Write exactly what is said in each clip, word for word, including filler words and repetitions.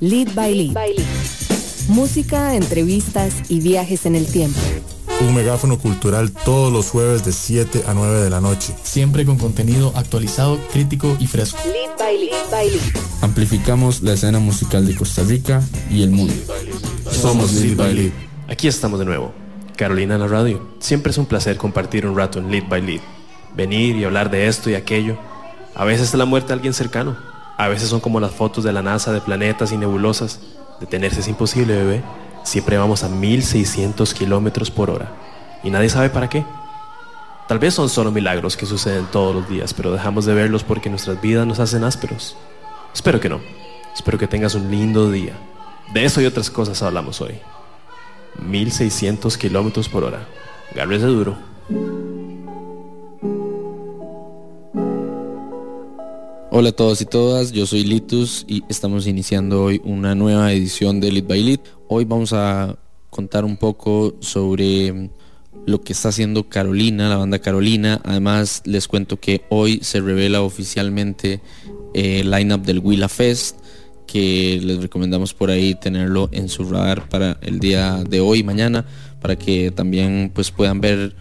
Lit by Lit. Música, entrevistas y viajes en el tiempo. Un megáfono cultural todos los jueves de siete a nueve de la noche. Siempre con contenido actualizado, crítico y fresco. Lit by Lit by Lit. Amplificamos la escena musical de Costa Rica y el mundo. Somos Lit by Lit. Aquí estamos de nuevo. Carolina en la radio. Siempre es un placer compartir un rato en Lit by Lit. Venir y hablar de esto y aquello. A veces es la muerte de alguien cercano. A veces son como las fotos de la NASA de planetas y nebulosas. Detenerse es imposible, bebé. Siempre vamos a mil seiscientos kilómetros por hora. Y nadie sabe para qué. Tal vez son solo milagros que suceden todos los días, pero dejamos de verlos porque nuestras vidas nos hacen ásperos. Espero que no. Espero que tengas un lindo día. De eso y otras cosas hablamos hoy. mil seiscientos kilómetros por hora. Agárrese duro. Hola a todos y todas, yo soy Litus y estamos iniciando hoy una nueva edición de Lit by Lit. Hoy vamos a contar un poco sobre lo que está haciendo Carolina, la banda Carolina. Además les cuento que hoy se revela oficialmente el lineup del Willa Fest, que les recomendamos por ahí tenerlo en su radar para el día de hoy y mañana, para que también pues puedan ver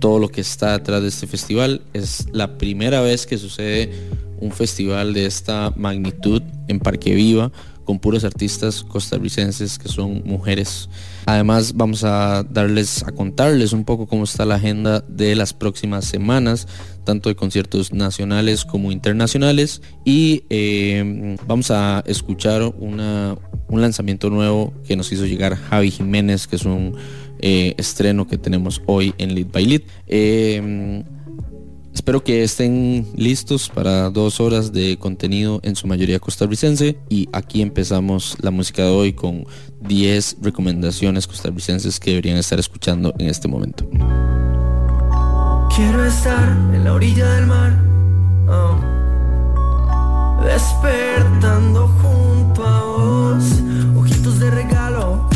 todo lo que está detrás de este festival. Es la primera vez que sucede un festival de esta magnitud en Parque Viva, con puros artistas costarricenses que son mujeres. Además vamos a darles, a contarles un poco cómo está la agenda de las próximas semanas, tanto de conciertos nacionales como internacionales. Y eh, vamos a escuchar una, un lanzamiento nuevo que nos hizo llegar Javi Jiménez, que es un eh, estreno que tenemos hoy en Lit by Lit. Eh, Espero que estén listos para dos horas de contenido en su mayoría costarricense, y aquí empezamos la música de hoy con diez recomendaciones costarricenses que deberían estar escuchando en este momento. Quiero estar en la orilla del mar, oh, despertando junto a vos, ojitos de regalo,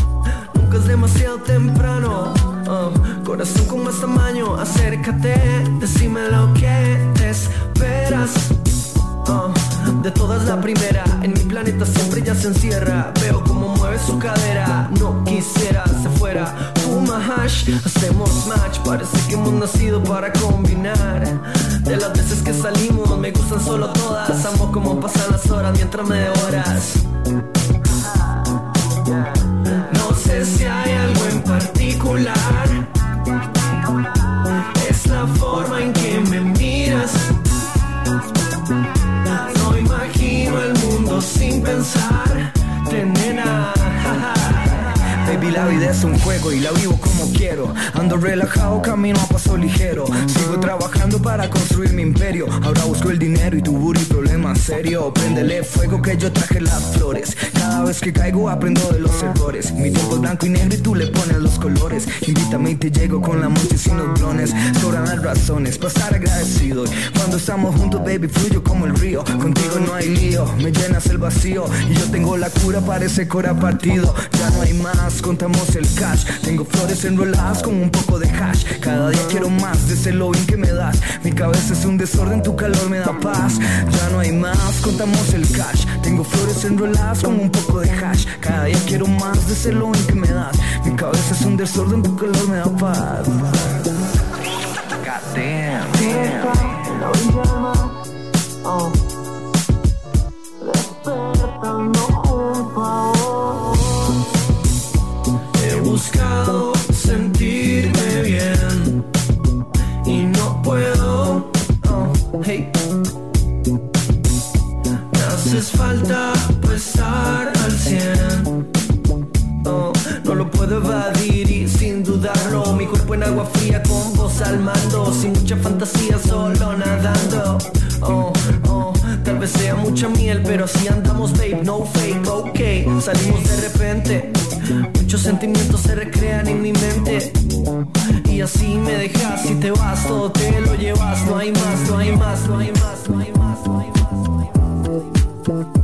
nunca es demasiado temprano. Um, corazón con más tamaño, acércate, decime lo que te esperas. uh, De todas la primera, en mi planeta siempre ya se encierra. Veo cómo mueve su cadera, no quisiera se fuera. Fuma hash, hacemos match, parece que hemos nacido para combinar. De las veces que salimos me gustan solo todas. Amo cómo pasan las horas mientras me devoras. No sé si hay algo en particular, es la forma en que me miras. No imagino el mundo sin pensar, te nena. Baby, la vida es un juego y la vivo como quiero. Ando relajado, camino a paso ligero. Sigo trabajando para construir mi imperio. Ahora busco el dinero y tu booty problema serio. Préndele fuego que yo traje las flores. Cada vez que caigo aprendo de los errores. Mi tiempo es blanco y negro y tú le pones los colores. Invítame y te llego con la noche sin los drones. Sobran las razones para estar agradecido. Cuando estamos juntos, baby, fluyo como el río. Contigo no hay lío, me llenas el vacío. Y yo tengo la cura para ese cora partido. Ya no hay más, contamos el cash. Tengo flores enroladas con un poco de hash. Cada día quiero más de ese loving que me das. Mi cabeza es un desorden, tu calor me da paz. Ya no hay más, contamos el cash. Tengo flores enroladas con un poco de hash. Cada día quiero más de ese loving que me das. Mi cabeza es un desorden, tu calor me da paz. God damn, damn. He buscado sentirme bien y no puedo, oh, hey. Me haces falta pesar al cien, oh, no lo puedo evadir y sin dudarlo. Mi cuerpo en agua fría con voz al mando, sin mucha fantasía solo nadando, oh, oh. Tal vez sea mucha miel, pero así andamos, babe, no fake, ok. Salimos de repente, muchos sentimientos se recrean en mi mente. Y así me dejas y te vas, todo te lo llevas. No hay más, no hay más, no hay más, no hay más, no hay más, no hay más, no hay más.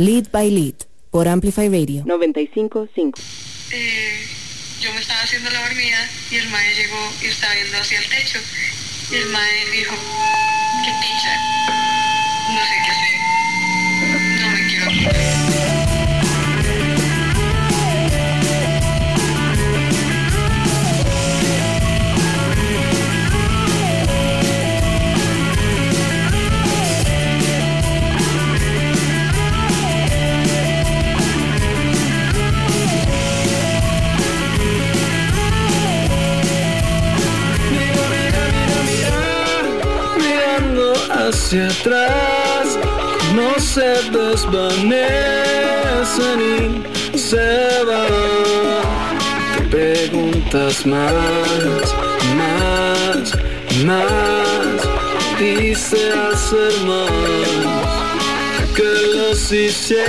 Lit by Lit, por Amplify Radio noventa y cinco punto cinco. Eh, yo me estaba haciendo la dormida y el mae llegó y estaba viendo hacia el techo. Y el mae dijo, ¿qué techo? No sé qué hacer. No me quiero morir. Hacia atrás no se desvanece ni se va. Te preguntas más, más, más. Dice hacer más que los hicieras.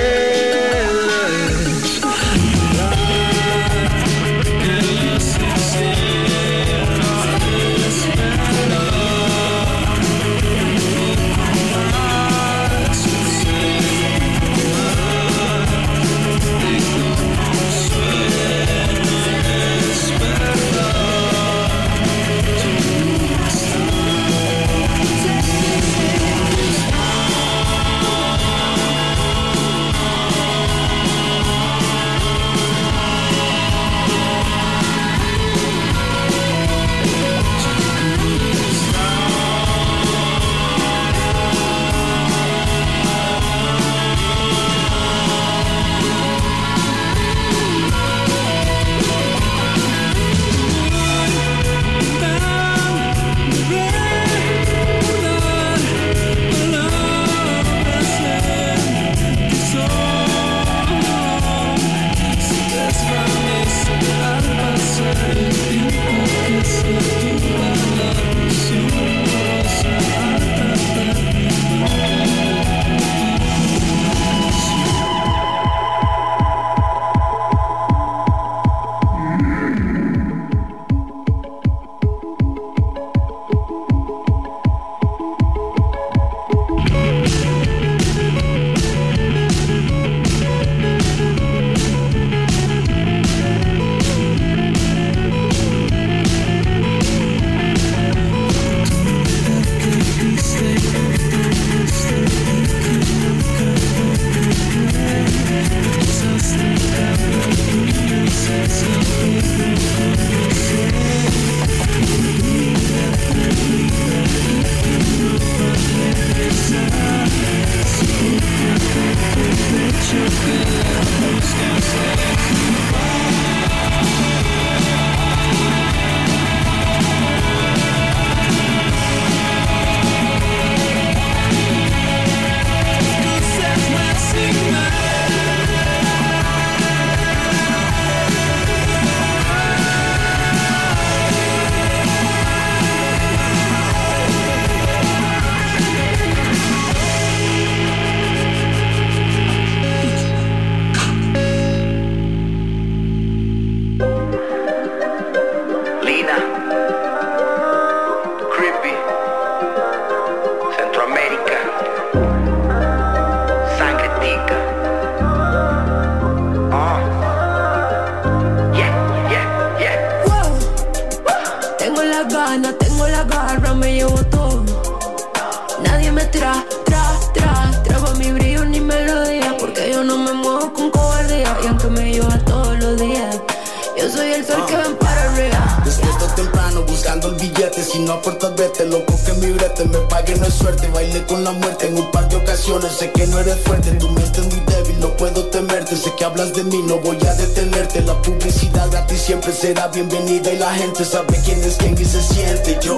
Será bienvenida y la gente sabe quién es quién y se siente yo.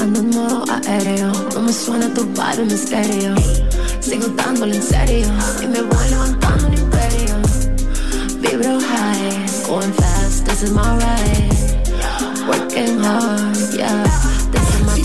Ando en modo aéreo, no me suena tu vibe en misterio. Sigo dándole en serio y me voy levantando un imperio. Vibro high, going fast, this is my ride. Working hard, yeah.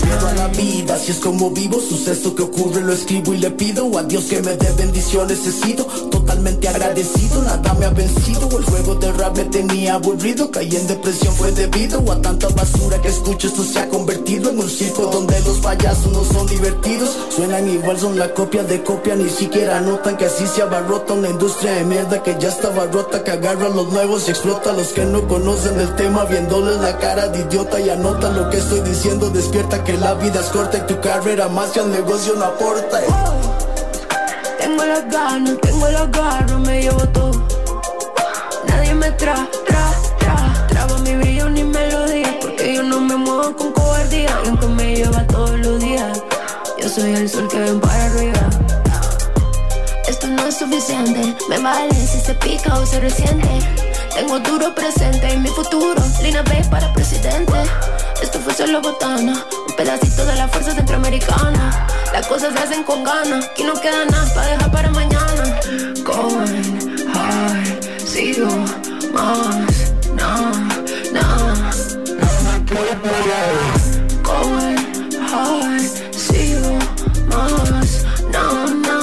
Miedo a la vida, si es como vivo, suceso que ocurre lo escribo y le pido a Dios que me dé bendiciones. He sido totalmente agradecido, nada me ha vencido. El juego de rap me tenía aburrido, caí en depresión fue debido a tanta basura que escucho. Esto se ha convertido en un circo donde los payasos no son divertidos. Suenan igual, son la copia de copia. Ni siquiera notan que así se abarrota una industria de mierda que ya estaba rota, que agarra a los nuevos y explota a los que no conocen del tema, viéndoles la cara de idiota. Y anota lo que estoy diciendo, despierta que la vida es corta y tu carrera más que al negocio no aporta. Oh, tengo las ganas, tengo el agarro, me llevo todo. Nadie me tra, tra, tra, traba mi brillo ni melodía, porque yo no me muevo con cobardía. Y aunque me lleva todos los días, yo soy el sol que ven para arriba. Esto no es suficiente, me vale si se pica o se resiente. Tengo duro presente y mi futuro, Lina B para presidente. Esto fue solo botana, un pedacito de la fuerza centroamericana. Las cosas se hacen con ganas, aquí no queda nada para dejar para mañana. Going high, sigo más, no, no, no me quiero morir. Going high, sigo más, no, no.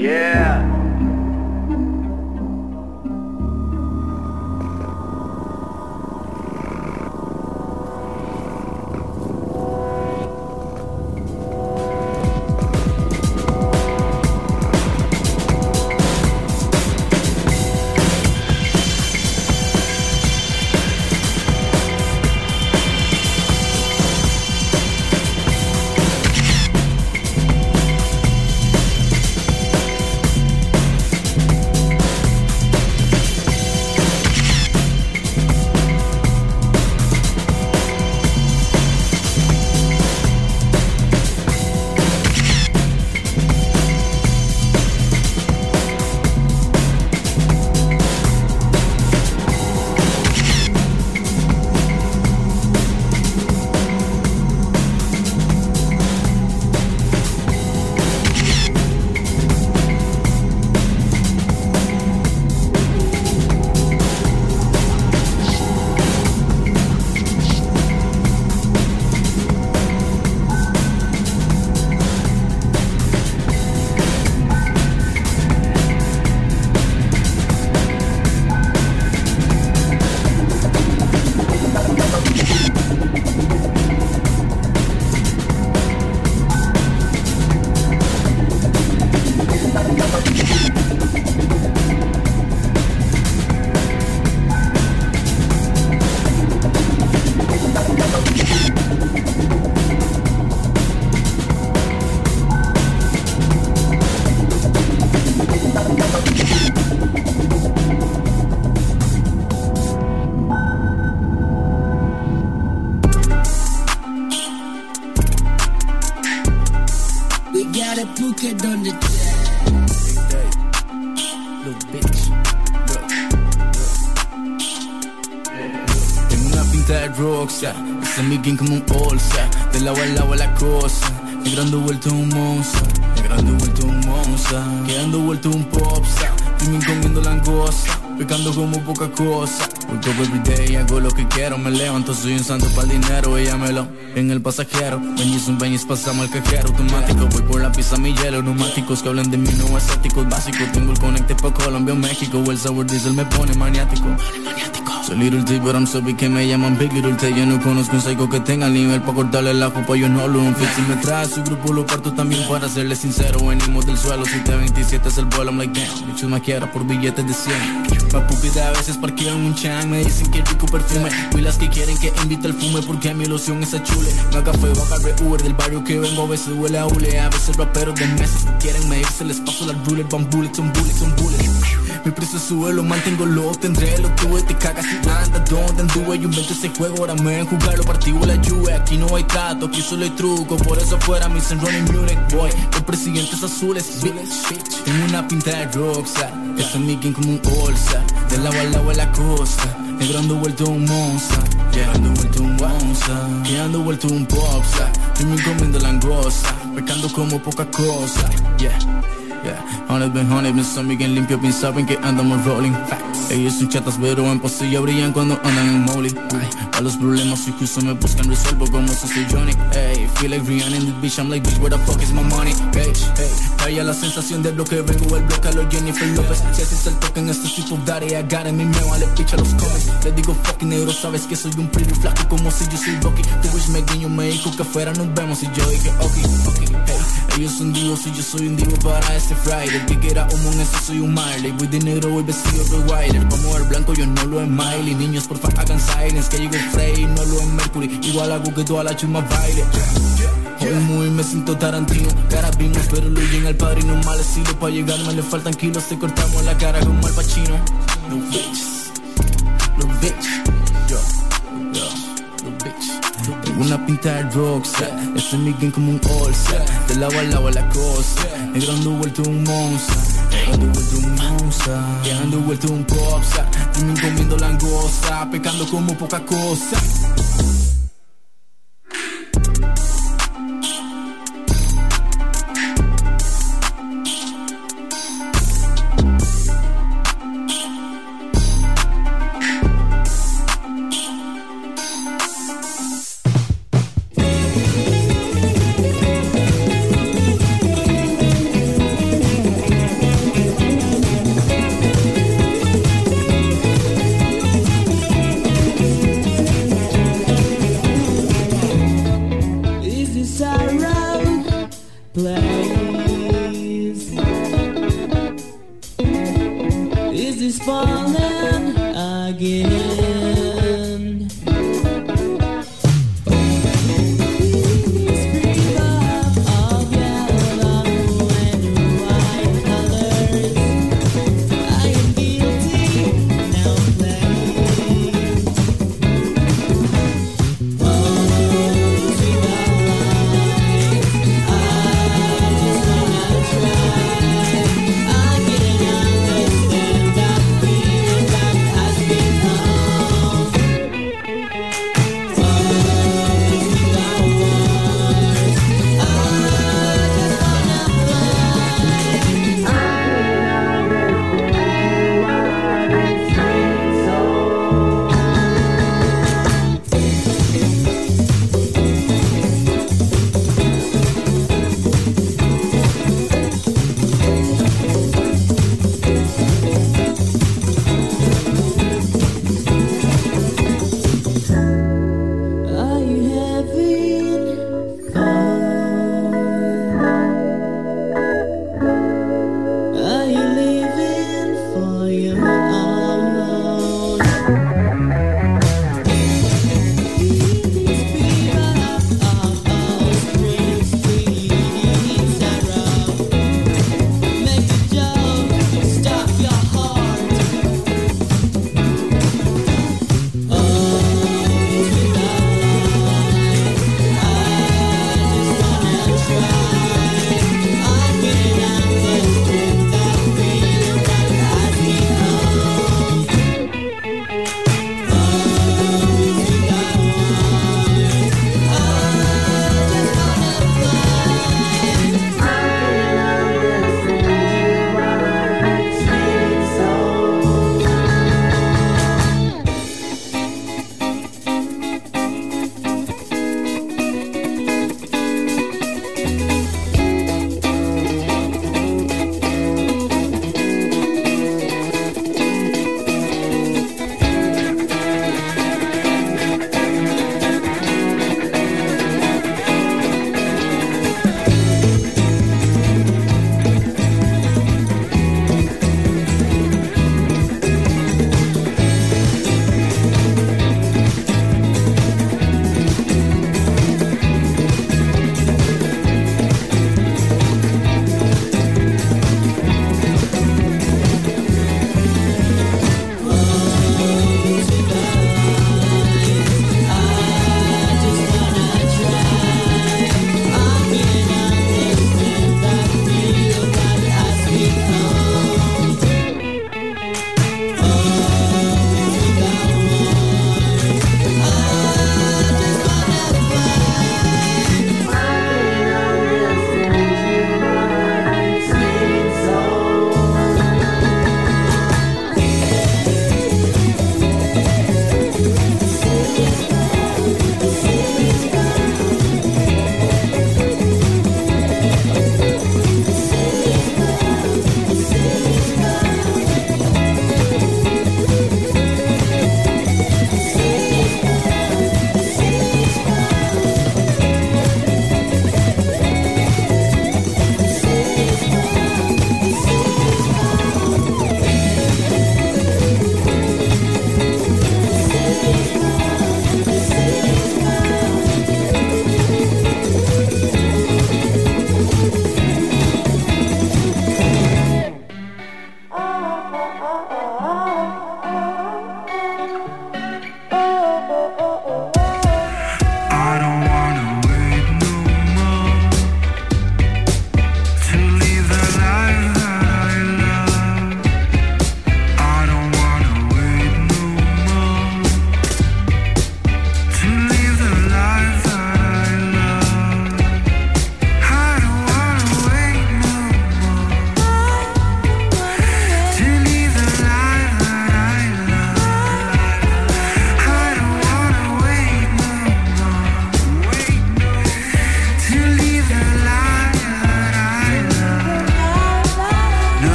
Yeah. Se mi game como un bolsa, de la agua agua la cosa. Negro ando vuelto un monstruo, negro ando vuelto un monstruo. Quedando vuelto un popsa, dime comiendo langosta. Pecando como poca cosa. Work up every day, hago lo que quiero. Me levanto, soy un santo pa'l dinero. Ella me lo en el pasajero. Bañes un bañes, pasamos al cajero automático. Voy por la pizza, mi hielo, neumáticos. Que hablan de mí, no exóticos, básicos. Tengo el conecte pa' Colombia o México. El sabor diesel me pone maniático. So little T, but I'm so big que me llaman Big Little T. Yo no conozco un psycho que tenga nivel pa' cortarle la copa, yo no hablo un fit. Si me trae su grupo lo parto también, para serle sincero, venimos del suelo. siete veintisiete es el vuelo, I'm like damn, bichos maquiara por billetes de cien. Papupita a veces parquean un chan, me dicen que rico perfume. Y las que quieren que invite al fume, porque mi ilusión es a chule. Me haga fuego, agarré Uber del barrio que vengo, a veces huele a hule. A veces raperos de meses que quieren medirse, les paso la ruler. Van bullets, son bullets, son bullets. Mi precio sube, lo mantengo, lo tendré, lo tuve, te cagas y anda, donde anduve, yo invento ese juego, ahora me ven jugar, lo partido la lluvia, aquí no hay trato, aquí solo hay truco, por eso afuera me dicen Ronnie Munich, boy, los presidentes azules, bitch, tengo una pinta de rockstar, eso es mi game como un bolsa, de la bala o la costa, negro ando vuelto un monza, yeah, ando vuelto un monza, yeah, ando vuelto un popsa, yo me comiendo langosta, pecando como poca cosa, yeah. yeah. Honey been honey, bien son bien limpio, bien saben que andamos rolling. Facts. Ellos son chatas, pero en pasilla brillan cuando andan en molly. A los problemas incluso me buscan resuelvo como soy Johnny. Hey, feel like Rihanna in this bitch, I'm like bitch, where the fuck is my money? Hey, hey, vaya la sensación de bloque, vengo el bloque a los Jennifer López. Si haces el toque en estos tipos daddy, I got it, mi me vale picha los comes. Le digo fucking negro, sabes que soy un pretty flaco como si yo soy Rocky. Tu wish me guiño, me dijo que afuera nos vemos y yo dije okay, okay, hey. Ellos son divos y yo soy un divo para este Friday. El que era humo en este soy un Marley. Voy de negro, voy vestido de Rider. Como el blanco yo no lo es Miley. Niños porfa hagan silence que llegó el Frey, no lo es Mercury. Igual hago que toda la chuma baile. Hoy muy me siento Tarantino. Caras vimos pero lo llegan al padrino. Mal estilo pa' llegar me le faltan kilos. Te cortamos la cara como Al Pacino. No bitches, no bitches, yo, yo, no bitches. Tengo una pinta de rockstar, estoy mi game como un all-star. De lado al lado a la costa, negro ando vuelto un monster. Ando vuelto un monster, ando vuelto un popstar. También comiendo langosta, pecando como poca cosa.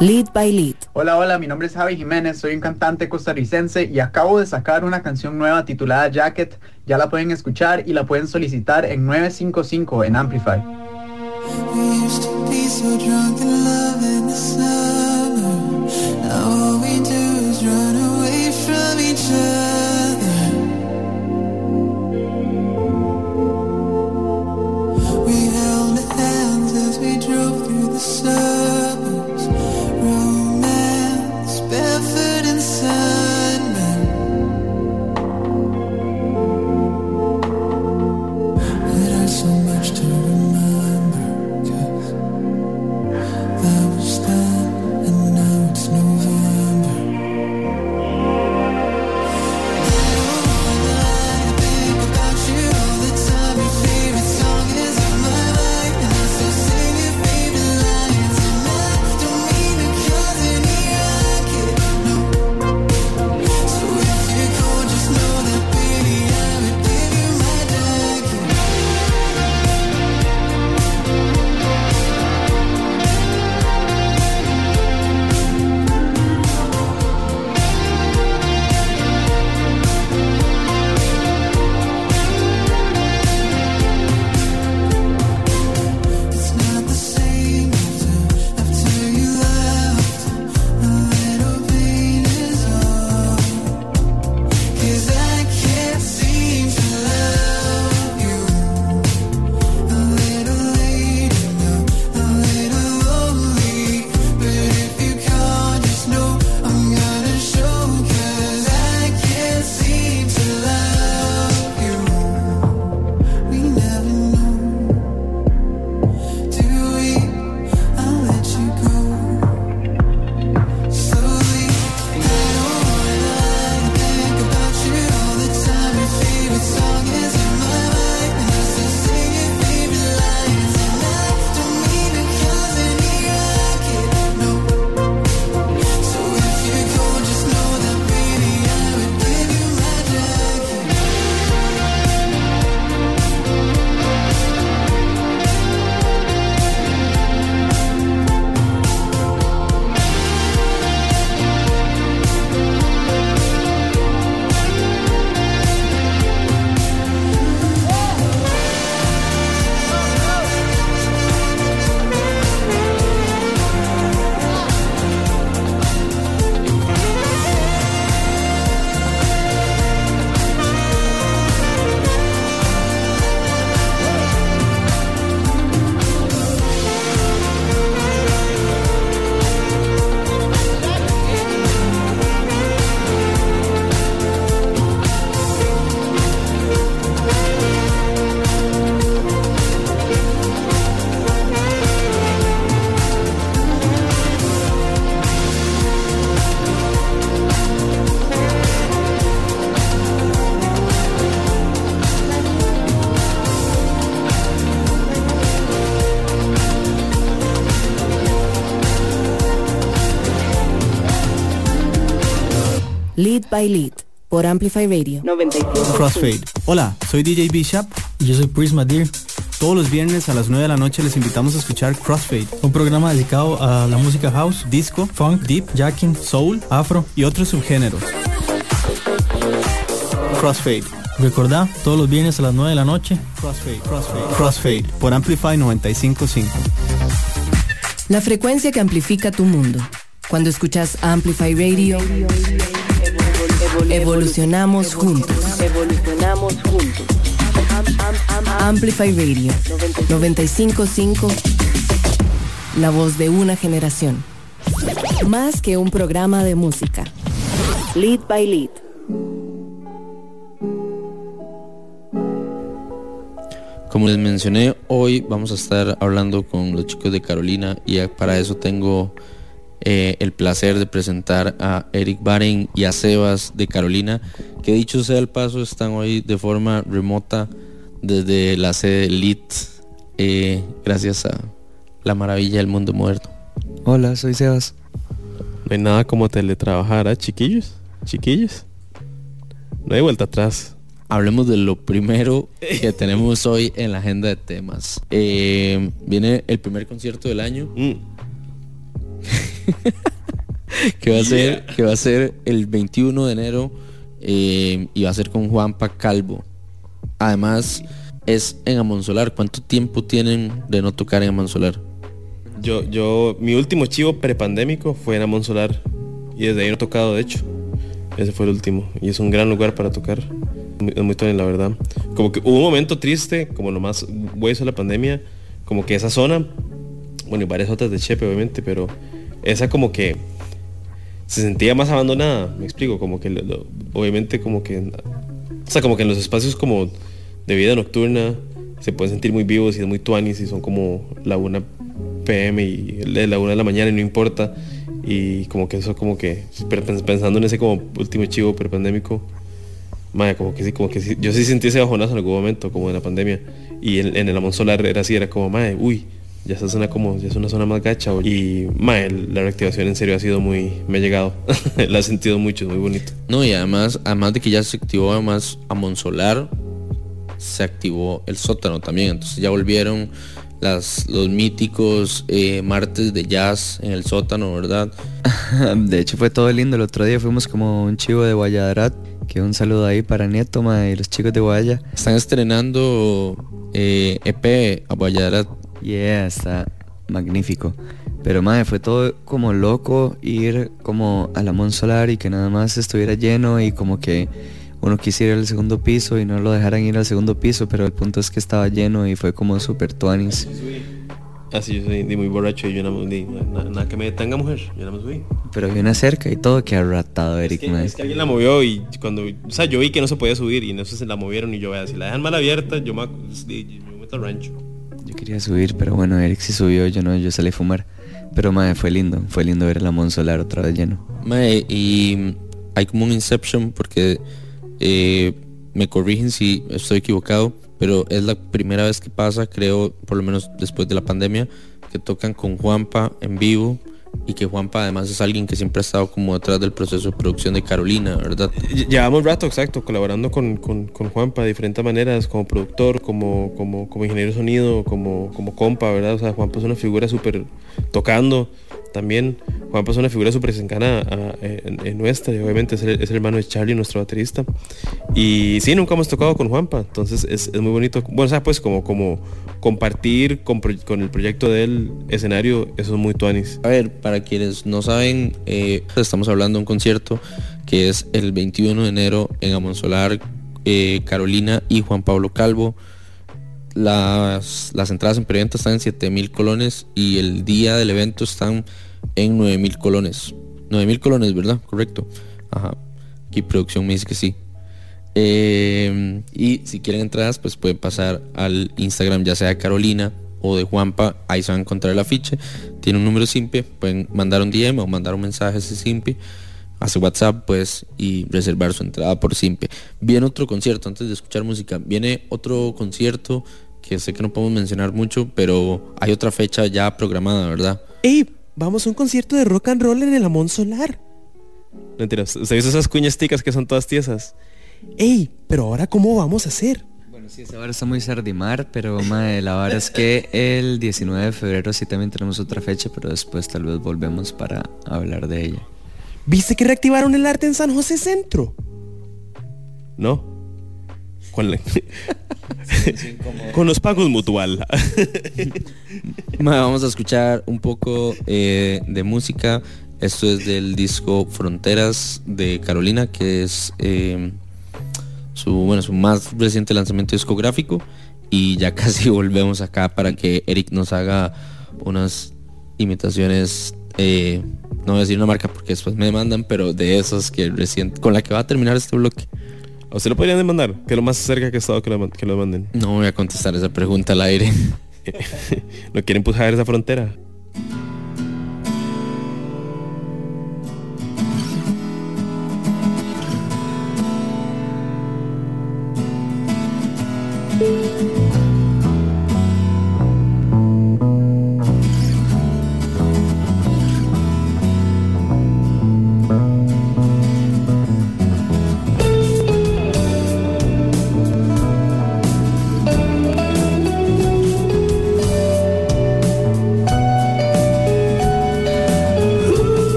Lit by Lit. Hola, hola, mi nombre es Javi Jiménez, soy un cantante costarricense y acabo de sacar una canción nueva titulada Jacket. Ya la pueden escuchar y la pueden solicitar en nueve cinco cinco en Amplify. Lit by Lit, por Amplify Radio. noventa y cinco Crossfade. Hola, soy D J Bishop. Y yo soy Prisma Deer. Todos los viernes a las nueve de la noche les invitamos a escuchar Crossfade, un programa dedicado a la música house, disco, funk, deep, jacking, soul, afro y otros subgéneros. Crossfade. Recordá, todos los viernes a las nueve de la noche. Crossfade, Crossfade, Crossfade, por Amplify noventa y cinco punto cinco. La frecuencia que amplifica tu mundo. Cuando escuchas Amplify Radio... Evolucionamos juntos. Evolucionamos juntos. Amplify Radio noventa y cinco punto cinco. La voz de una generación. Más que un programa de música. Lit by Lit. Como les mencioné, hoy vamos a estar hablando con los chicos de Carolina y para eso tengo... Eh, el placer de presentar a Eric Baren y a Sebas de Carolina, que dicho sea el paso están hoy de forma remota desde la sede Lit, eh, gracias a la maravilla del mundo moderno. Hola, soy Sebas. No hay nada como teletrabajar, ¿eh? Chiquillos, chiquillos, no hay vuelta atrás. Hablemos de lo primero que tenemos hoy en la agenda de temas. eh, Viene el primer concierto del año. mm. que, va a ser, yeah. que va a ser el veintiuno de enero eh, y va a ser con Juan Pablo Calvo. Además, es en Amón Solar. ¿Cuánto tiempo tienen de no tocar en Amón Solar? Yo, yo, mi último chivo prepandémico fue en Amón Solar y desde ahí no he tocado, de hecho. Ese fue el último y es un gran lugar para tocar. Es muy tonel, la verdad. Como que hubo un momento triste, como lo más hueso de la pandemia, como que esa zona, bueno, y varias otras de Chepe obviamente, pero esa como que se sentía más abandonada, me explico, como que lo, lo, obviamente como que, o sea, como que en los espacios como de vida nocturna se pueden sentir muy vivos y muy tuanis y son como la una p m y la una de la mañana y no importa. Y como que eso, como que pensando en ese como último chivo prepandémico, madre, como que sí, como que sí, yo sí sentí ese bajonazo en algún momento, como en la pandemia. Y en, en el Amón Solar era así, era como, madre, uy, ya esta zona como, ya es una zona más gacha. Y madre, la reactivación en serio ha sido muy, me ha llegado, la he sentido mucho, es muy bonito. No, y además, además de que ya se activó además Amón Solar, se activó el sótano también, entonces ya volvieron Las, los míticos eh, martes de jazz en el sótano, ¿verdad? De hecho fue todo lindo. El otro día fuimos como un chivo de Guayadarat, que un saludo ahí para Neto, ma, y los chicos de Guaya. Están estrenando eh, E P a Guayadarat. Yeah, está magnífico. Pero madre, fue todo como loco ir como a la Amón Solar y que nada más estuviera lleno y como que uno quisiera ir al segundo piso y no lo dejaran ir al segundo piso, pero el punto es que estaba lleno y fue como super tuanis. Así yo soy, de muy borracho y yo no me nada que me detenga, mujer, yo no me subí. Pero vi una cerca y todo que ha ratado, Eric. Es que, es que alguien la movió y cuando, o sea, yo vi que no se podía subir y no se la movieron y yo, vea, si la dejan mal abierta, yo me, yo me meto al rancho. Yo quería subir, pero bueno, Eric sí subió, yo no, yo salí a fumar. Pero madre, fue lindo, fue lindo ver el Amón Solar otra vez lleno. Madre, y hay como un Inception porque... Eh, me corrigen si estoy equivocado, pero es la primera vez que pasa, creo, por lo menos después de la pandemia, que tocan con Juanpa en vivo y que Juanpa además es alguien que siempre ha estado como detrás del proceso de producción de Carolina, ¿verdad? Llevamos rato, exacto, colaborando con, con, con Juanpa de diferentes maneras, como productor, como, como, como ingeniero de sonido, como, como compa, ¿verdad? O sea, Juanpa es una figura súper tocando. También Juanpa es una figura súper cercana en nuestra, y obviamente es el, es el hermano de Charlie, nuestro baterista. Y sí, nunca hemos tocado con Juanpa, entonces es, es muy bonito. Bueno, o sea, pues como, como compartir con, con el proyecto del escenario, eso es muy tuanis. A ver, para quienes no saben, eh, estamos hablando de un concierto que es el veintiuno de enero en Amón Solar, eh, Carolina y Juan Pablo Calvo. Las, las entradas en preventa están en siete mil colones y el día del evento están en nueve mil colones. nueve mil colones, ¿verdad? Correcto. Ajá. Aquí producción me dice que sí. Eh, y si quieren entradas, pues pueden pasar al Instagram, ya sea de Carolina o de Juanpa. Ahí se va a encontrar el afiche. Tiene un número simple. Pueden mandar un D M o mandar un mensaje a ese simple, a su WhatsApp, pues, y reservar su entrada por simple. Viene otro concierto, antes de escuchar música, viene otro concierto que sé que no podemos mencionar mucho, pero hay otra fecha ya programada, ¿verdad? ¡Ey! Vamos a un concierto de rock and roll en el Amón Solar. Mentira, ¿se hizo esas cuñas ticas que son todas tiesas? ¡Ey! Pero ahora, ¿cómo vamos a hacer? Bueno, sí, esa vara está muy sardimar, pero madre, la vara es que el diecinueve de febrero sí también tenemos otra fecha, pero después tal vez volvemos para hablar de ella. ¿Viste que reactivaron el arte en San José Centro? No. Con, la... Con los pagos Mutual. Vamos a escuchar un poco eh, de música. Esto es del disco Fronteras de Carolina, que es eh, su, bueno, su más reciente lanzamiento discográfico. Y ya casi volvemos acá para que Eric nos haga unas imitaciones... Eh, no voy a decir una marca porque después me demandan, pero de esas que recién, con la que va a terminar este bloque. ¿A usted lo podrían demandar? ¿Qué es lo más cerca que ha estado que lo, que lo demanden? No voy a contestar esa pregunta al aire. No quieren empujar esa frontera.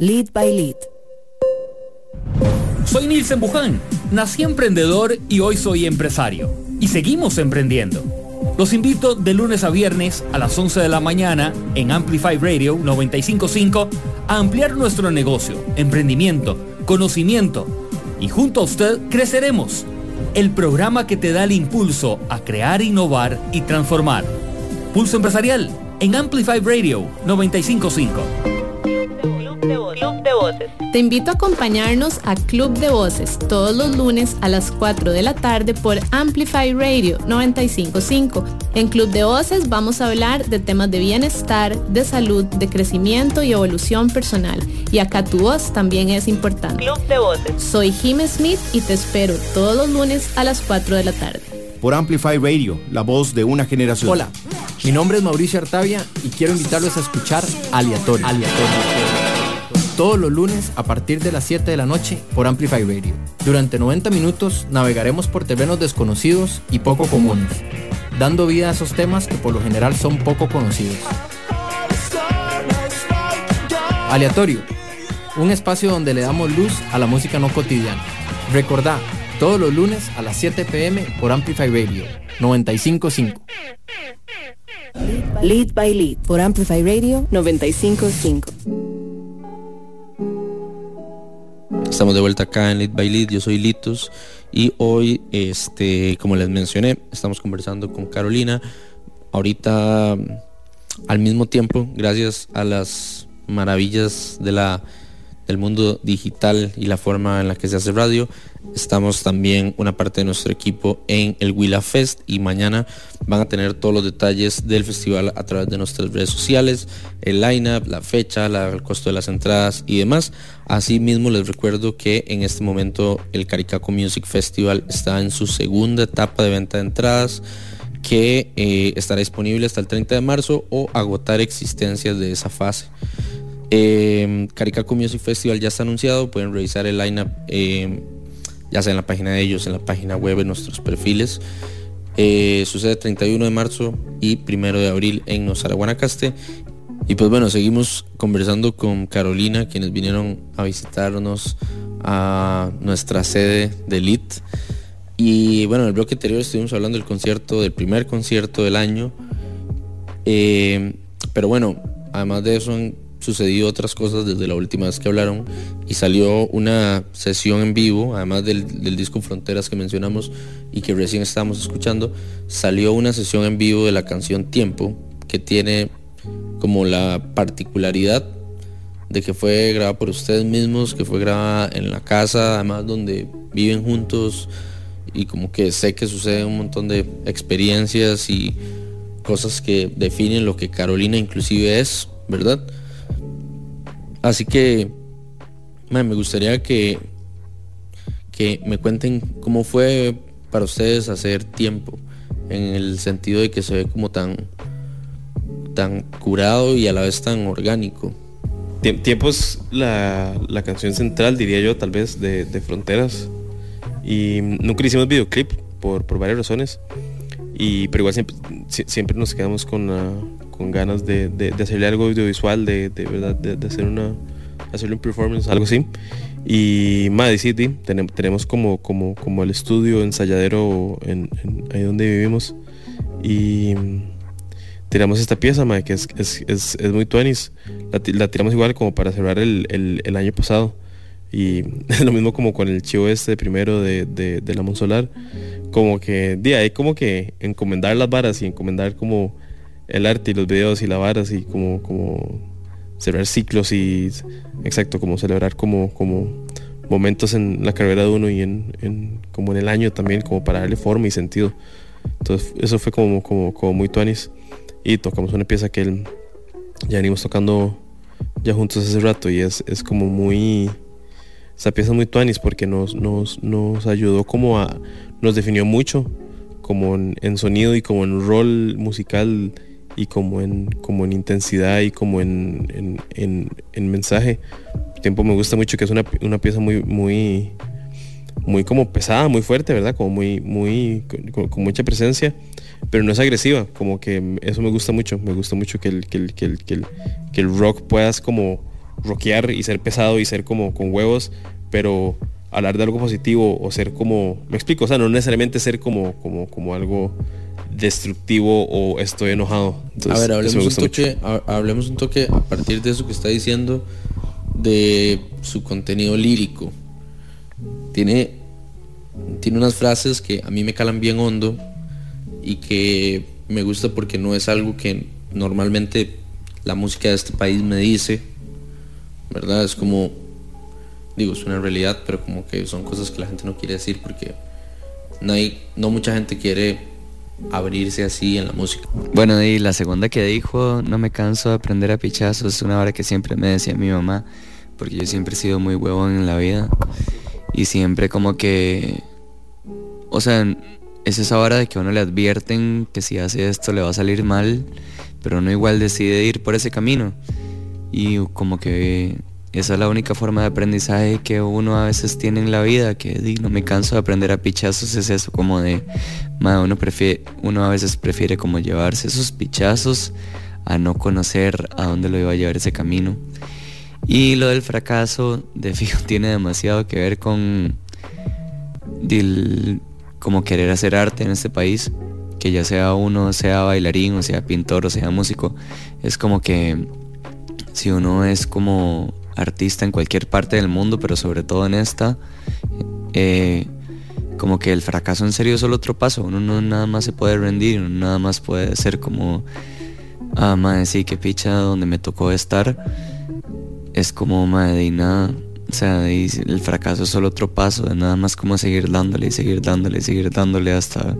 Lit by Lit. Soy Nilsen Buján, nací emprendedor y hoy soy empresario. Y seguimos emprendiendo. Los invito de lunes a viernes a las once de la mañana en Amplify Radio noventa y cinco punto cinco a ampliar nuestro negocio, emprendimiento, conocimiento. Y junto a usted creceremos. El programa que te da el impulso a crear, innovar y transformar. Pulso Empresarial en Amplify Radio noventa y cinco punto cinco. Voces. Te invito a acompañarnos a Club de Voces todos los lunes a las cuatro de la tarde por Amplify Radio noventa y cinco punto cinco. En Club de Voces vamos a hablar de temas de bienestar, de salud, de crecimiento y evolución personal. Y acá tu voz también es importante. Club de Voces. Soy Jim Smith y te espero todos los lunes a las cuatro de la tarde. Por Amplify Radio, la voz de una generación. Hola, mi nombre es Mauricio Artavia y quiero invitarlos a escuchar Aleatorio. Aleatorio. Todos los lunes a partir de las siete de la noche por Amplify Radio. Durante noventa minutos navegaremos por terrenos desconocidos y poco comunes, dando vida a esos temas que por lo general son poco conocidos. Aleatorio, un espacio donde le damos luz a la música no cotidiana. Recordá, todos los lunes a las siete p.m. por Amplify Radio noventa y cinco punto cinco. Lit by Lit por Amplify Radio noventa y cinco punto cinco. Estamos de vuelta acá en Lit by Lit, yo soy Litus y hoy, este, como les mencioné, estamos conversando con Carolina. Ahorita, al mismo tiempo, gracias a las maravillas de la, del mundo digital y la forma en la que se hace radio, estamos también una parte de nuestro equipo en el Willa Fest y mañana van a tener todos los detalles del festival a través de nuestras redes sociales, el lineup, la fecha, la, el costo de las entradas y demás. Asimismo les recuerdo que en este momento el Caricaco Music Festival está en su segunda etapa de venta de entradas, que eh, estará disponible hasta el treinta de marzo o agotar existencias de esa fase. eh, Caricaco Music Festival ya está anunciado, pueden revisar el lineup, eh, ya sea en la página de ellos, en la página web, en nuestros perfiles. Eh, sucede treinta y uno de marzo y primero de abril en Nozara Guanacaste. Y pues bueno, seguimos conversando con Carolina, quienes vinieron a visitarnos a nuestra sede de Lit. Y bueno, en el bloque anterior estuvimos hablando del concierto, del primer concierto del año. Eh, pero bueno, además de eso han sucedido otras cosas desde la última vez que hablaron y salió una sesión en vivo, además del, del disco Fronteras que mencionamos y que recién estábamos escuchando, salió una sesión en vivo de la canción Tiempo, que tiene como la particularidad de que fue grabada por ustedes mismos, que fue grabada en la casa, además donde viven juntos, y como que sé que suceden un montón de experiencias y cosas que definen lo que Carolina inclusive es, ¿verdad? Así que man, me gustaría que, que me cuenten cómo fue para ustedes hacer Tiempo, en el sentido de que se ve como tan, tan curado y a la vez tan orgánico. Tiempo es la, la canción central, diría yo, tal vez de, de Fronteras. Y nunca hicimos videoclip por, por varias razones. Y, pero igual siempre, siempre nos quedamos con la, con ganas de, de, de hacerle algo audiovisual, de, de verdad, de, de hacer una, hacerle un performance, algo así. Y Maddy City, tenemos, tenemos como, como, como el estudio ensayadero en, en, ahí donde vivimos. Y tiramos esta pieza, Maddy, que es, es, es, es muy twenties. La, la tiramos igual como para cerrar el, el, el año pasado. Y lo mismo como con el chivo este primero de, de, de la Amón Solar. Como que, de ahí como que encomendar las varas y encomendar como el arte y los videos y la vara, así como, como celebrar ciclos y exacto, como celebrar como, como momentos en la carrera de uno y en, en como en el año también, como para darle forma y sentido. Entonces eso fue como, como, como muy tuanis. Y tocamos una pieza que él, ya venimos tocando ya juntos hace rato, y es, es como muy, esa pieza es muy tuanis porque nos, nos, nos ayudó como a, nos definió mucho como en, en sonido y como en rol musical y como en, como en intensidad y como en, en, en, en mensaje. Tiempo me gusta mucho, que es una, una pieza muy, muy, muy como pesada, muy fuerte, ¿verdad? Como muy, muy, con, con mucha presencia, pero no es agresiva, como que eso me gusta mucho, me gusta mucho que el, que el, que el, que el, que el rock puedas como rockear y ser pesado y ser como con huevos, pero hablar de algo positivo o ser como, me explico, o sea, no necesariamente ser como, como, como algo destructivo o estoy enojado. Entonces, a ver, hablemos un toque, mucho. hablemos un toque a partir de eso que está diciendo, de su contenido lírico. Tiene, tiene unas frases que a mí me calan bien hondo y que me gusta porque no es algo que normalmente la música de este país me dice, ¿verdad? Es como, digo, es una realidad, pero como que son cosas que la gente no quiere decir porque no hay, no mucha gente quiere abrirse así en la música. Bueno, y la segunda que dijo, no me canso de aprender a pichazos, es una hora que siempre me decía mi mamá, porque yo siempre he sido muy huevón en la vida y siempre como que, o sea, es esa hora de que a uno le advierten que si hace esto le va a salir mal, pero uno igual decide ir por ese camino. Y como que esa es la única forma de aprendizaje que uno a veces tiene en la vida, que no me canso de aprender a pichazos, es eso, como de, madre, uno, prefiere, uno a veces prefiere como llevarse esos pichazos a no conocer a dónde lo iba a llevar ese camino. Y lo del fracaso, de fijo, tiene demasiado que ver con del, como querer hacer arte en este país, que ya sea uno, sea bailarín, o sea pintor, o sea músico, es como que si uno es como artista en cualquier parte del mundo, pero sobre todo en esta, eh, como que el fracaso en serio es solo otro paso, uno no nada más se puede rendir, uno nada más puede ser como, ah, madre, sí, qué picha donde me tocó estar, es como, madre, y nada, o sea, y el fracaso es solo otro paso, es nada más como seguir dándole y seguir dándole y seguir dándole hasta,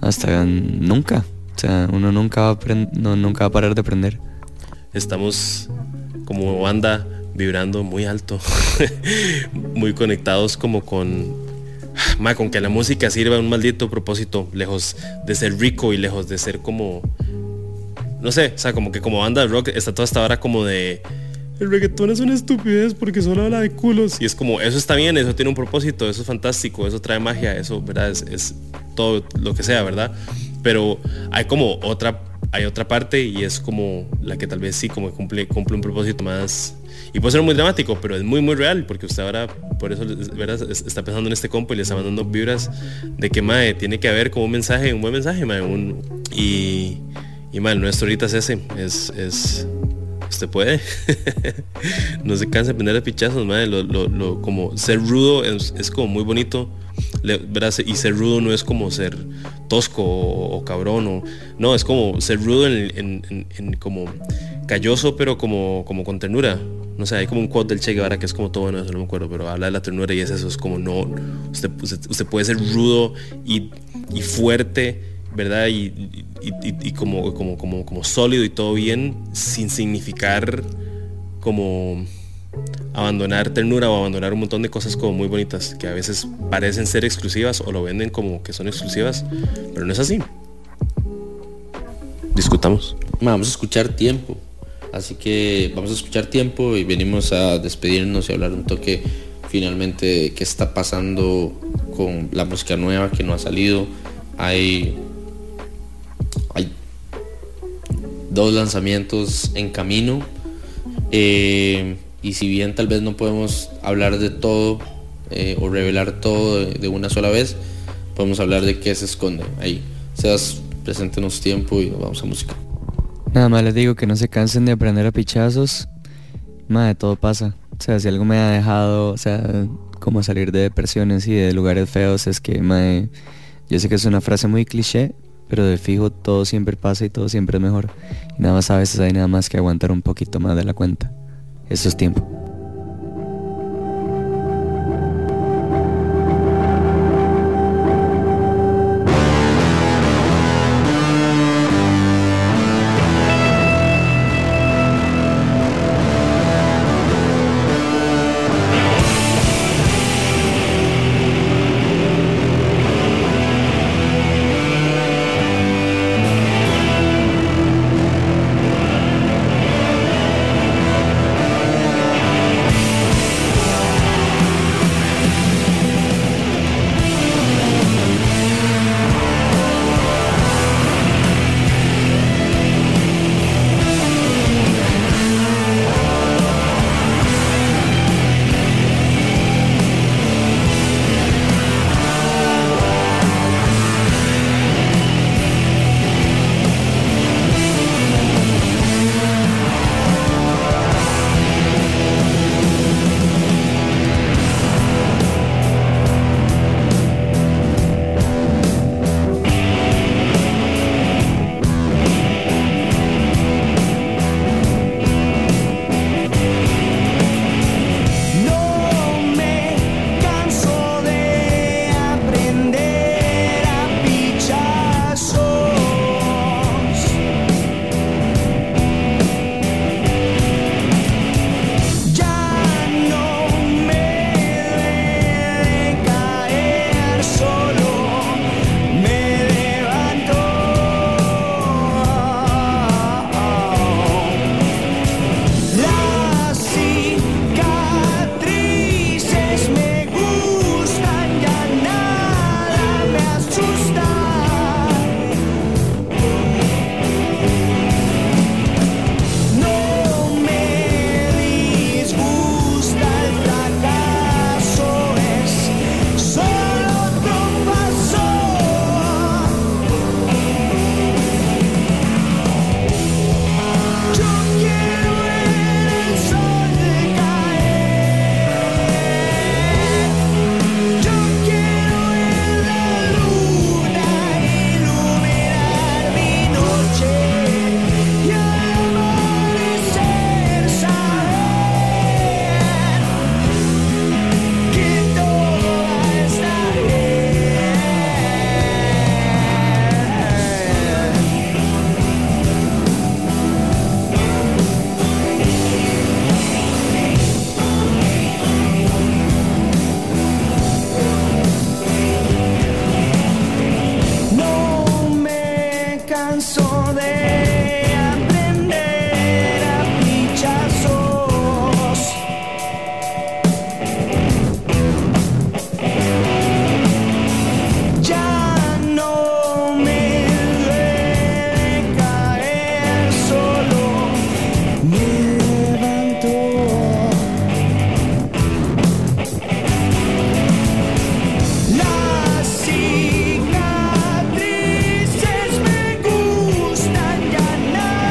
hasta nunca, o sea, uno nunca va a aprend- no, nunca va a parar de aprender. Estamos como banda vibrando muy alto, muy conectados como con, ma, con que la música sirva a un maldito propósito, lejos de ser rico y lejos de ser como, no sé, o sea, como que como banda de rock está toda esta vara como de, el reggaetón es una estupidez porque solo habla de culos, y es como, eso está bien, eso tiene un propósito, eso es fantástico, eso trae magia, eso, ¿verdad? Es, es todo lo que sea, ¿verdad? Pero hay como otra hay otra parte y es como la que tal vez sí como cumple, cumple un propósito más, y puede ser muy dramático, pero es muy muy real, porque usted ahora por eso, ¿verdad?, está pensando en este compa y le está mandando vibras de que, mae, tiene que haber como un mensaje, un buen mensaje, mae, un, y, y mae, nuestro ahorita es ese, es, es usted puede, no se canse de aprender a pichazos, mae, lo, lo, lo, como ser rudo es, es como muy bonito, ¿verdad? Y ser rudo no es como ser tosco o, o cabrón o, no, es como ser rudo en, en, en, en como calloso, pero como, como con ternura. No sé, hay como un quote del Che Guevara que es como todo, bueno, eso no me acuerdo, pero habla de la ternura y es eso, es como no, usted, usted, usted puede ser rudo y, y fuerte, ¿verdad? Y, y, y, y como, como, como, como sólido y todo bien, sin significar como abandonar ternura o abandonar un montón de cosas como muy bonitas que a veces parecen ser exclusivas o lo venden como que son exclusivas, pero no es así. Discutamos. Vamos a escuchar tiempo, así que vamos a escuchar tiempo y venimos a despedirnos y hablar un toque finalmente de qué está pasando con la música nueva que no ha salido. Hay, hay dos lanzamientos en camino. Eh, Y si bien tal vez no podemos hablar de todo eh, o revelar todo de, de una sola vez, podemos hablar de qué se esconde ahí. Sebas, preséntenos tiempo y nos vamos a música. Nada más les digo que no se cansen de aprender a pichazos. Madre, todo pasa. O sea, si algo me ha dejado, o sea, como salir de depresiones y de lugares feos, es que, madre, yo sé que es una frase muy cliché, pero de fijo todo siempre pasa y todo siempre es mejor. Y nada más a veces hay nada más que aguantar un poquito más de la cuenta. Eso es tiempo. caso de aprender a pichazos. Ya no me duele caer solo, me levantó. Las cicatrices me gustan ya nada.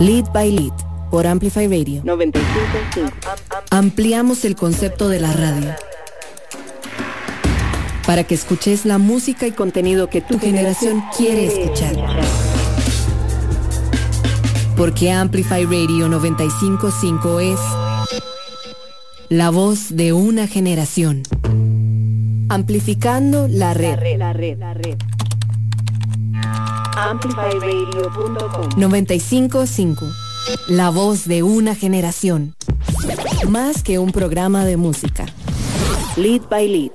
Lit by Lit, por Amplify Radio. noventa y cinco punto cinco. Ampliamos el concepto de la radio para que escuches la música y contenido que tu generación quiere escuchar. Porque Amplify Radio noventa y cinco punto cinco es la voz de una generación. Amplificando la red. La red, la red, la red. amplify radio punto com noventa y cinco punto cinco. La voz de una generación. Más que un programa de música. Lit by Lit.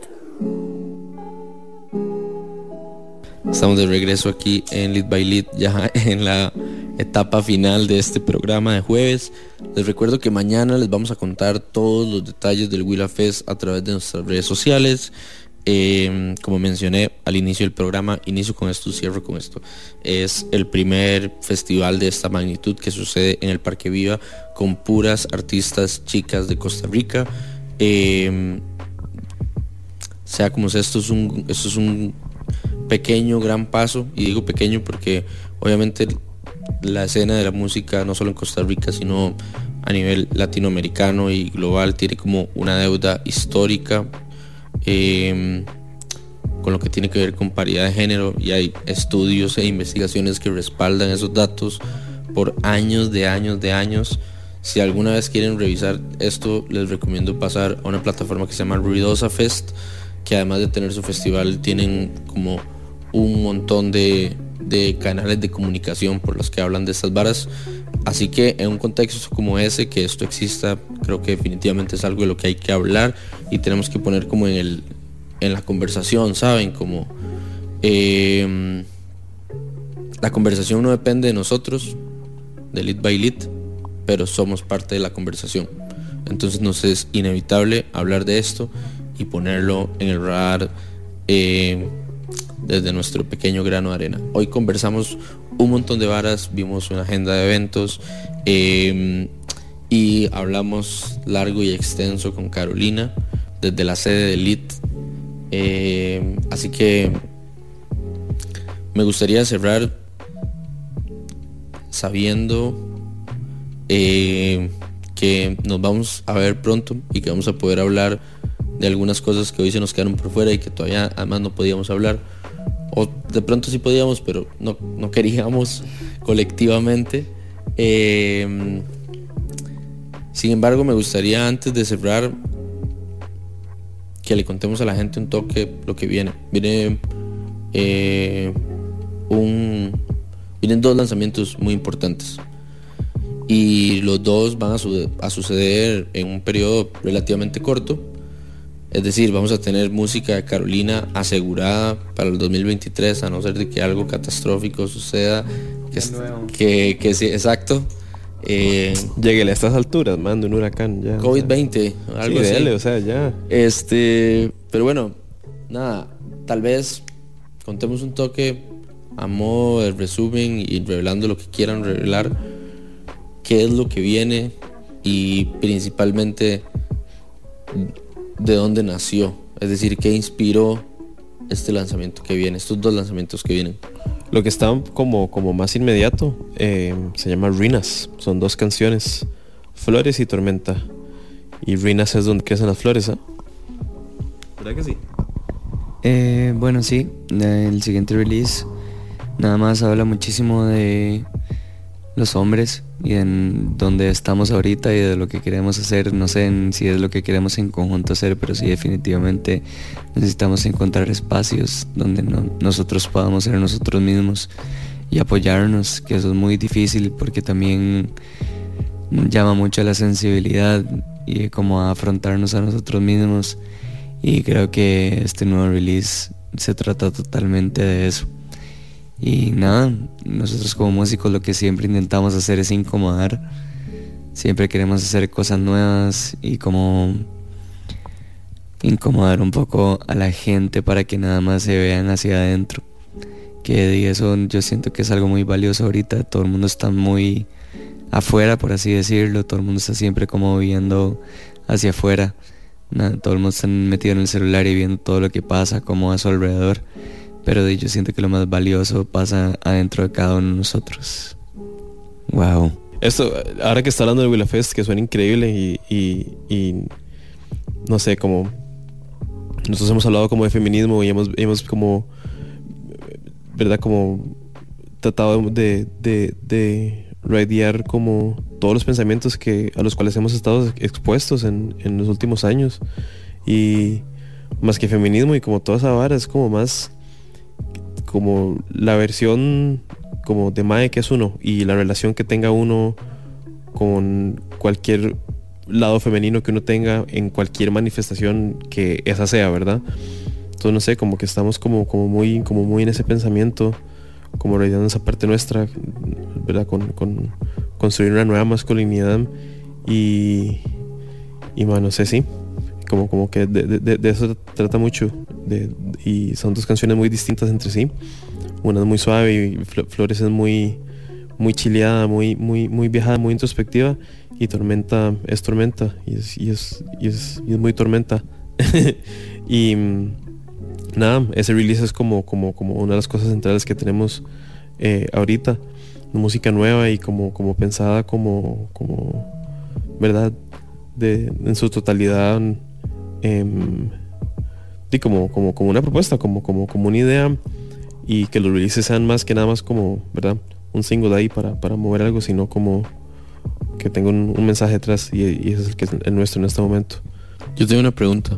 Estamos de regreso aquí en Lit by Lit, ya en la etapa final de este programa de jueves. Les recuerdo que mañana les vamos a contar todos los detalles del Willa Fest a través de nuestras redes sociales. Eh, como mencioné al inicio del programa, inicio con esto, cierro con esto. Es el primer festival de esta magnitud que sucede en el Parque Viva, con puras artistas chicas de Costa Rica. Eh, sea como sea, esto es un, esto es un pequeño, gran paso, y digo pequeño porque obviamente la escena de la música, no solo en Costa Rica, sino a nivel latinoamericano y global, tiene como una deuda histórica eh, con lo que tiene que ver con paridad de género, y hay estudios e investigaciones que respaldan esos datos por años de años de años. Si alguna vez quieren revisar esto, les recomiendo pasar a una plataforma que se llama Ruidosa Fest, que además de tener su festival, tienen como un montón de, de canales de comunicación por los que hablan de estas varas. Así que en un contexto como ese, que esto exista, creo que definitivamente es algo de lo que hay que hablar y tenemos que poner como en el en la conversación, ¿saben? Como eh, la conversación no depende de nosotros, de Lit by Lit, pero somos parte de la conversación. Entonces nos es inevitable hablar de esto y ponerlo en el radar eh, desde nuestro pequeño grano de arena. Hoy conversamos un montón de varas, vimos una agenda de eventos eh, y hablamos largo y extenso con Carolina desde la sede de Lit. Eh, así que me gustaría cerrar sabiendo eh, que nos vamos a ver pronto y que vamos a poder hablar de algunas cosas que hoy se nos quedaron por fuera y que todavía además no podíamos hablar, o de pronto sí podíamos, pero no, no queríamos colectivamente. Eh, sin embargo, me gustaría, antes de cerrar, que le contemos a la gente un toque lo que viene. Viene eh, un, vienen dos lanzamientos muy importantes, y los dos van a, su, a suceder en un periodo relativamente corto. Es decir, vamos a tener música de Carolina asegurada para el dos mil veintitrés, a no ser de que algo catastrófico suceda. Que, que, que sí, exacto. Eh, Lléguele a estas alturas, mando un huracán ya. covid veinte, o sea, algo sí, así. Dele, o sea, ya. Este, pero bueno, nada, tal vez contemos un toque a modo de resumen y revelando lo que quieran revelar, qué es lo que viene y principalmente de dónde nació, es decir, qué inspiró este lanzamiento que viene, estos dos lanzamientos que vienen. Lo que está como, como más inmediato eh, se llama Ruinas, son dos canciones, Flores y Tormenta, y Ruinas es donde crecen las flores, ¿eh? ¿Verdad que sí? Eh, bueno, sí, el siguiente release nada más habla muchísimo de los hombres y en donde estamos ahorita y de lo que queremos hacer. No sé si es lo que queremos en conjunto hacer, pero sí, definitivamente necesitamos encontrar espacios donde no, nosotros podamos ser nosotros mismos y apoyarnos, que eso es muy difícil porque también llama mucho a la sensibilidad y como a afrontarnos a nosotros mismos, y creo que este nuevo release se trata totalmente de eso. Y nada, nosotros como músicos lo que siempre intentamos hacer es incomodar. Siempre queremos hacer cosas nuevas y como incomodar un poco a la gente para que nada más se vean hacia adentro. Que eso yo siento que es algo muy valioso ahorita. Todo el mundo está muy afuera, por así decirlo. Todo el mundo está siempre como viendo hacia afuera. Nada, todo el mundo está metido en el celular y viendo todo lo que pasa como a su alrededor. Pero yo siento que lo más valioso pasa adentro de cada uno de nosotros. Wow. Esto, ahora que está hablando de Willa Fest, que suena increíble y, y, y no sé, como nosotros hemos hablado como de feminismo y hemos, hemos como, verdad, como tratado de, de, de radiar como todos los pensamientos que, a los cuales hemos estado expuestos en, en los últimos años. Y más que feminismo y como toda esa vara, es como más como la versión como de mae que es uno y la relación que tenga uno con cualquier lado femenino que uno tenga en cualquier manifestación que esa sea, ¿verdad? Entonces no sé, como que estamos como, como, muy, como muy en ese pensamiento, como realizando esa parte nuestra, ¿verdad? Con, con construir una nueva masculinidad y, y bueno, no sé, sí, como, como que de, de, de eso trata mucho de, y son dos canciones muy distintas entre sí. Una es muy suave y Flores es muy, muy chileada, muy, muy, muy viajada, muy introspectiva, y Tormenta es Tormenta y es, y es, y es, y es muy Tormenta. Y nada, ese release es como, como, como una de las cosas centrales que tenemos eh, ahorita, música nueva y como, como pensada como, como verdad de, en su totalidad, eh, y como, como, como una propuesta, como, como, como una idea. Y que los releases sean más que nada más como, ¿verdad? Un single ahí para, para mover algo, sino como que tenga un, un mensaje detrás, y, y ese es el que es el nuestro en este momento. Yo tengo una pregunta.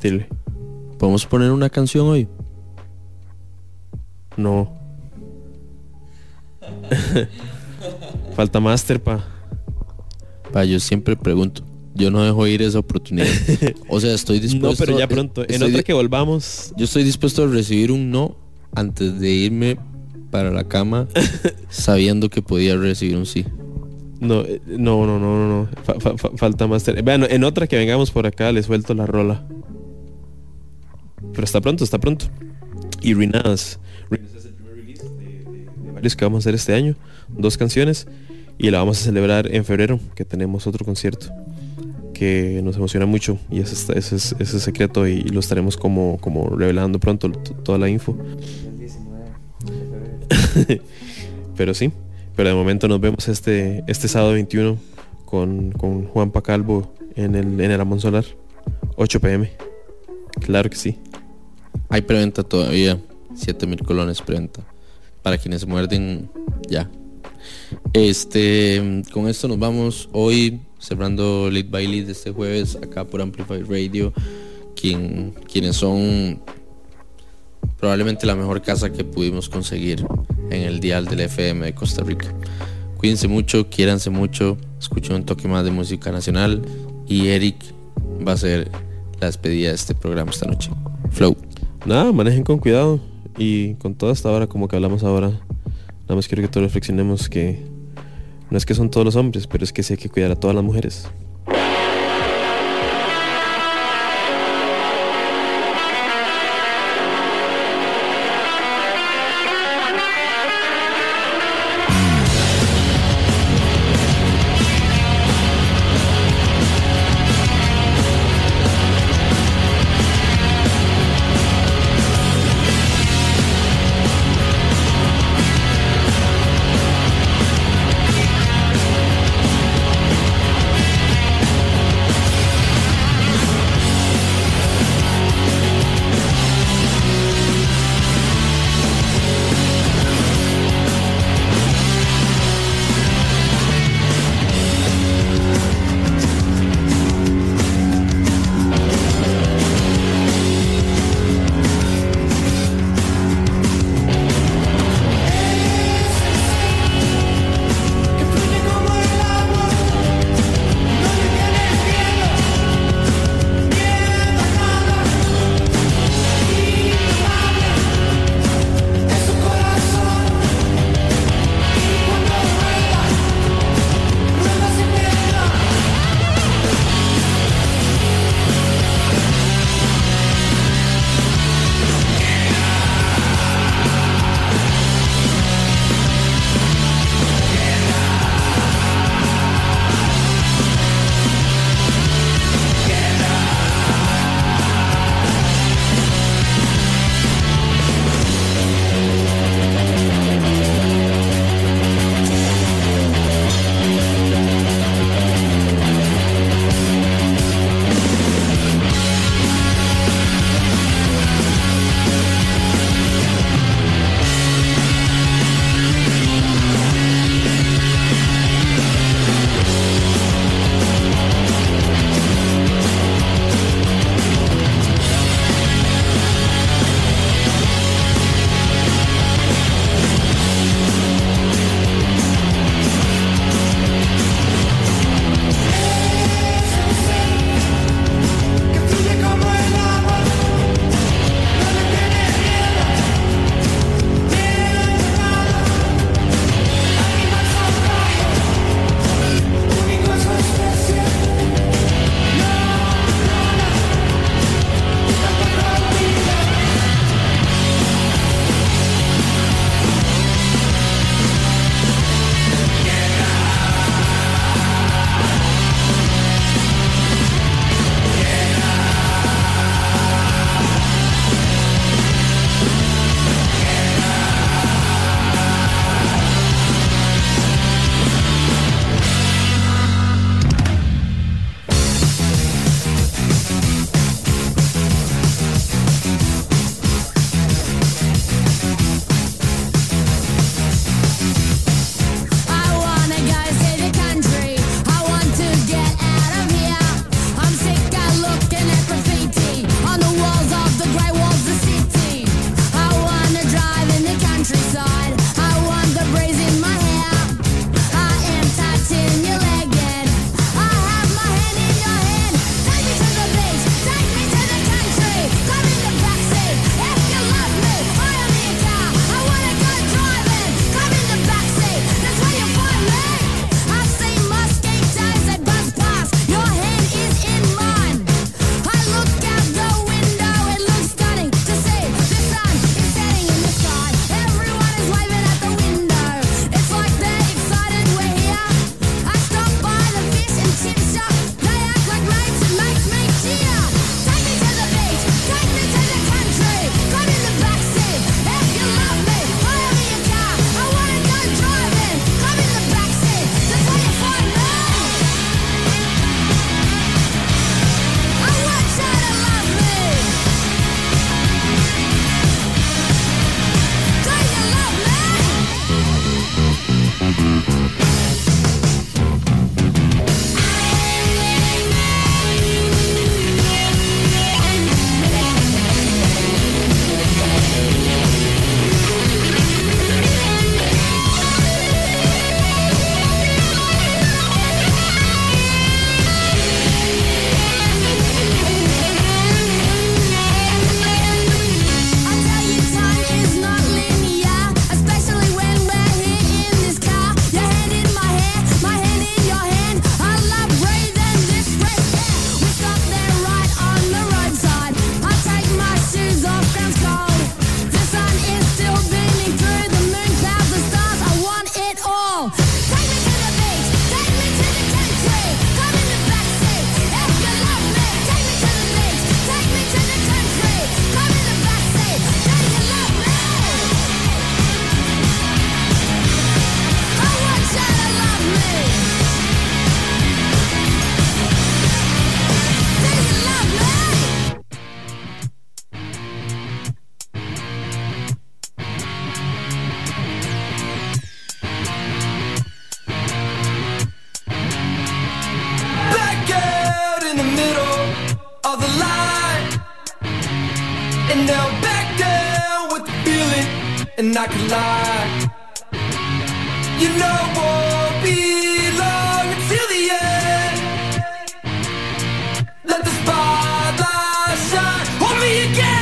Dile. ¿Podemos poner una canción hoy? No. Falta master, pa. Pa, yo siempre pregunto. Yo no dejo ir esa oportunidad. O sea, estoy dispuesto... No, pero ya pronto. En otra que volvamos... Yo estoy dispuesto a recibir un no antes de irme para la cama sabiendo que podía recibir un sí. No, no, no, no, no. Fa, fa, fa, falta más... Ter- bueno, en otra que vengamos por acá les suelto la rola. Pero está pronto, está pronto. Y Ruinas. Ruinas es el primer release de, de, de varios que vamos a hacer este año. Dos canciones. Y la vamos a celebrar en febrero, que tenemos otro concierto que nos emociona mucho, y ese es, ese es secreto, y lo estaremos como, como revelando pronto t- toda la info. Pero sí, pero de momento nos vemos este, este sábado veintiuno con, con Juan Pablo Calvo en el, en el Amón Solar, ocho p.m. Claro que sí. Hay preventa todavía, siete mil colones preventa, para quienes muerden ya. Este, con esto nos vamos hoy cerrando Lit by Lit este jueves acá por Amplify Radio, quien, quienes son probablemente la mejor casa que pudimos conseguir en el dial del F M de Costa Rica. Cuídense mucho, quiéranse mucho, escuchen un toque más de música nacional, y Eric va a hacer la despedida de este programa esta noche. Flow. Nada, manejen con cuidado y con toda esta hora como que hablamos ahora. Nada más quiero que todos reflexionemos que no es que son todos los hombres, pero es que sí hay que cuidar a todas las mujeres. And now back down with the feeling, and I can lie. You know it won't be long until the end. Let the spotlight shine on me again.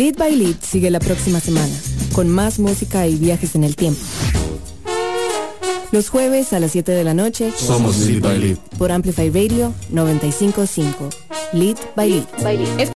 Lit by Lit sigue la próxima semana, con más música y viajes en el tiempo. Los jueves a las siete de la noche, somos Lit by Lit. Por Amplify Radio noventa y cinco punto cinco. Lit by Lit. By Lit.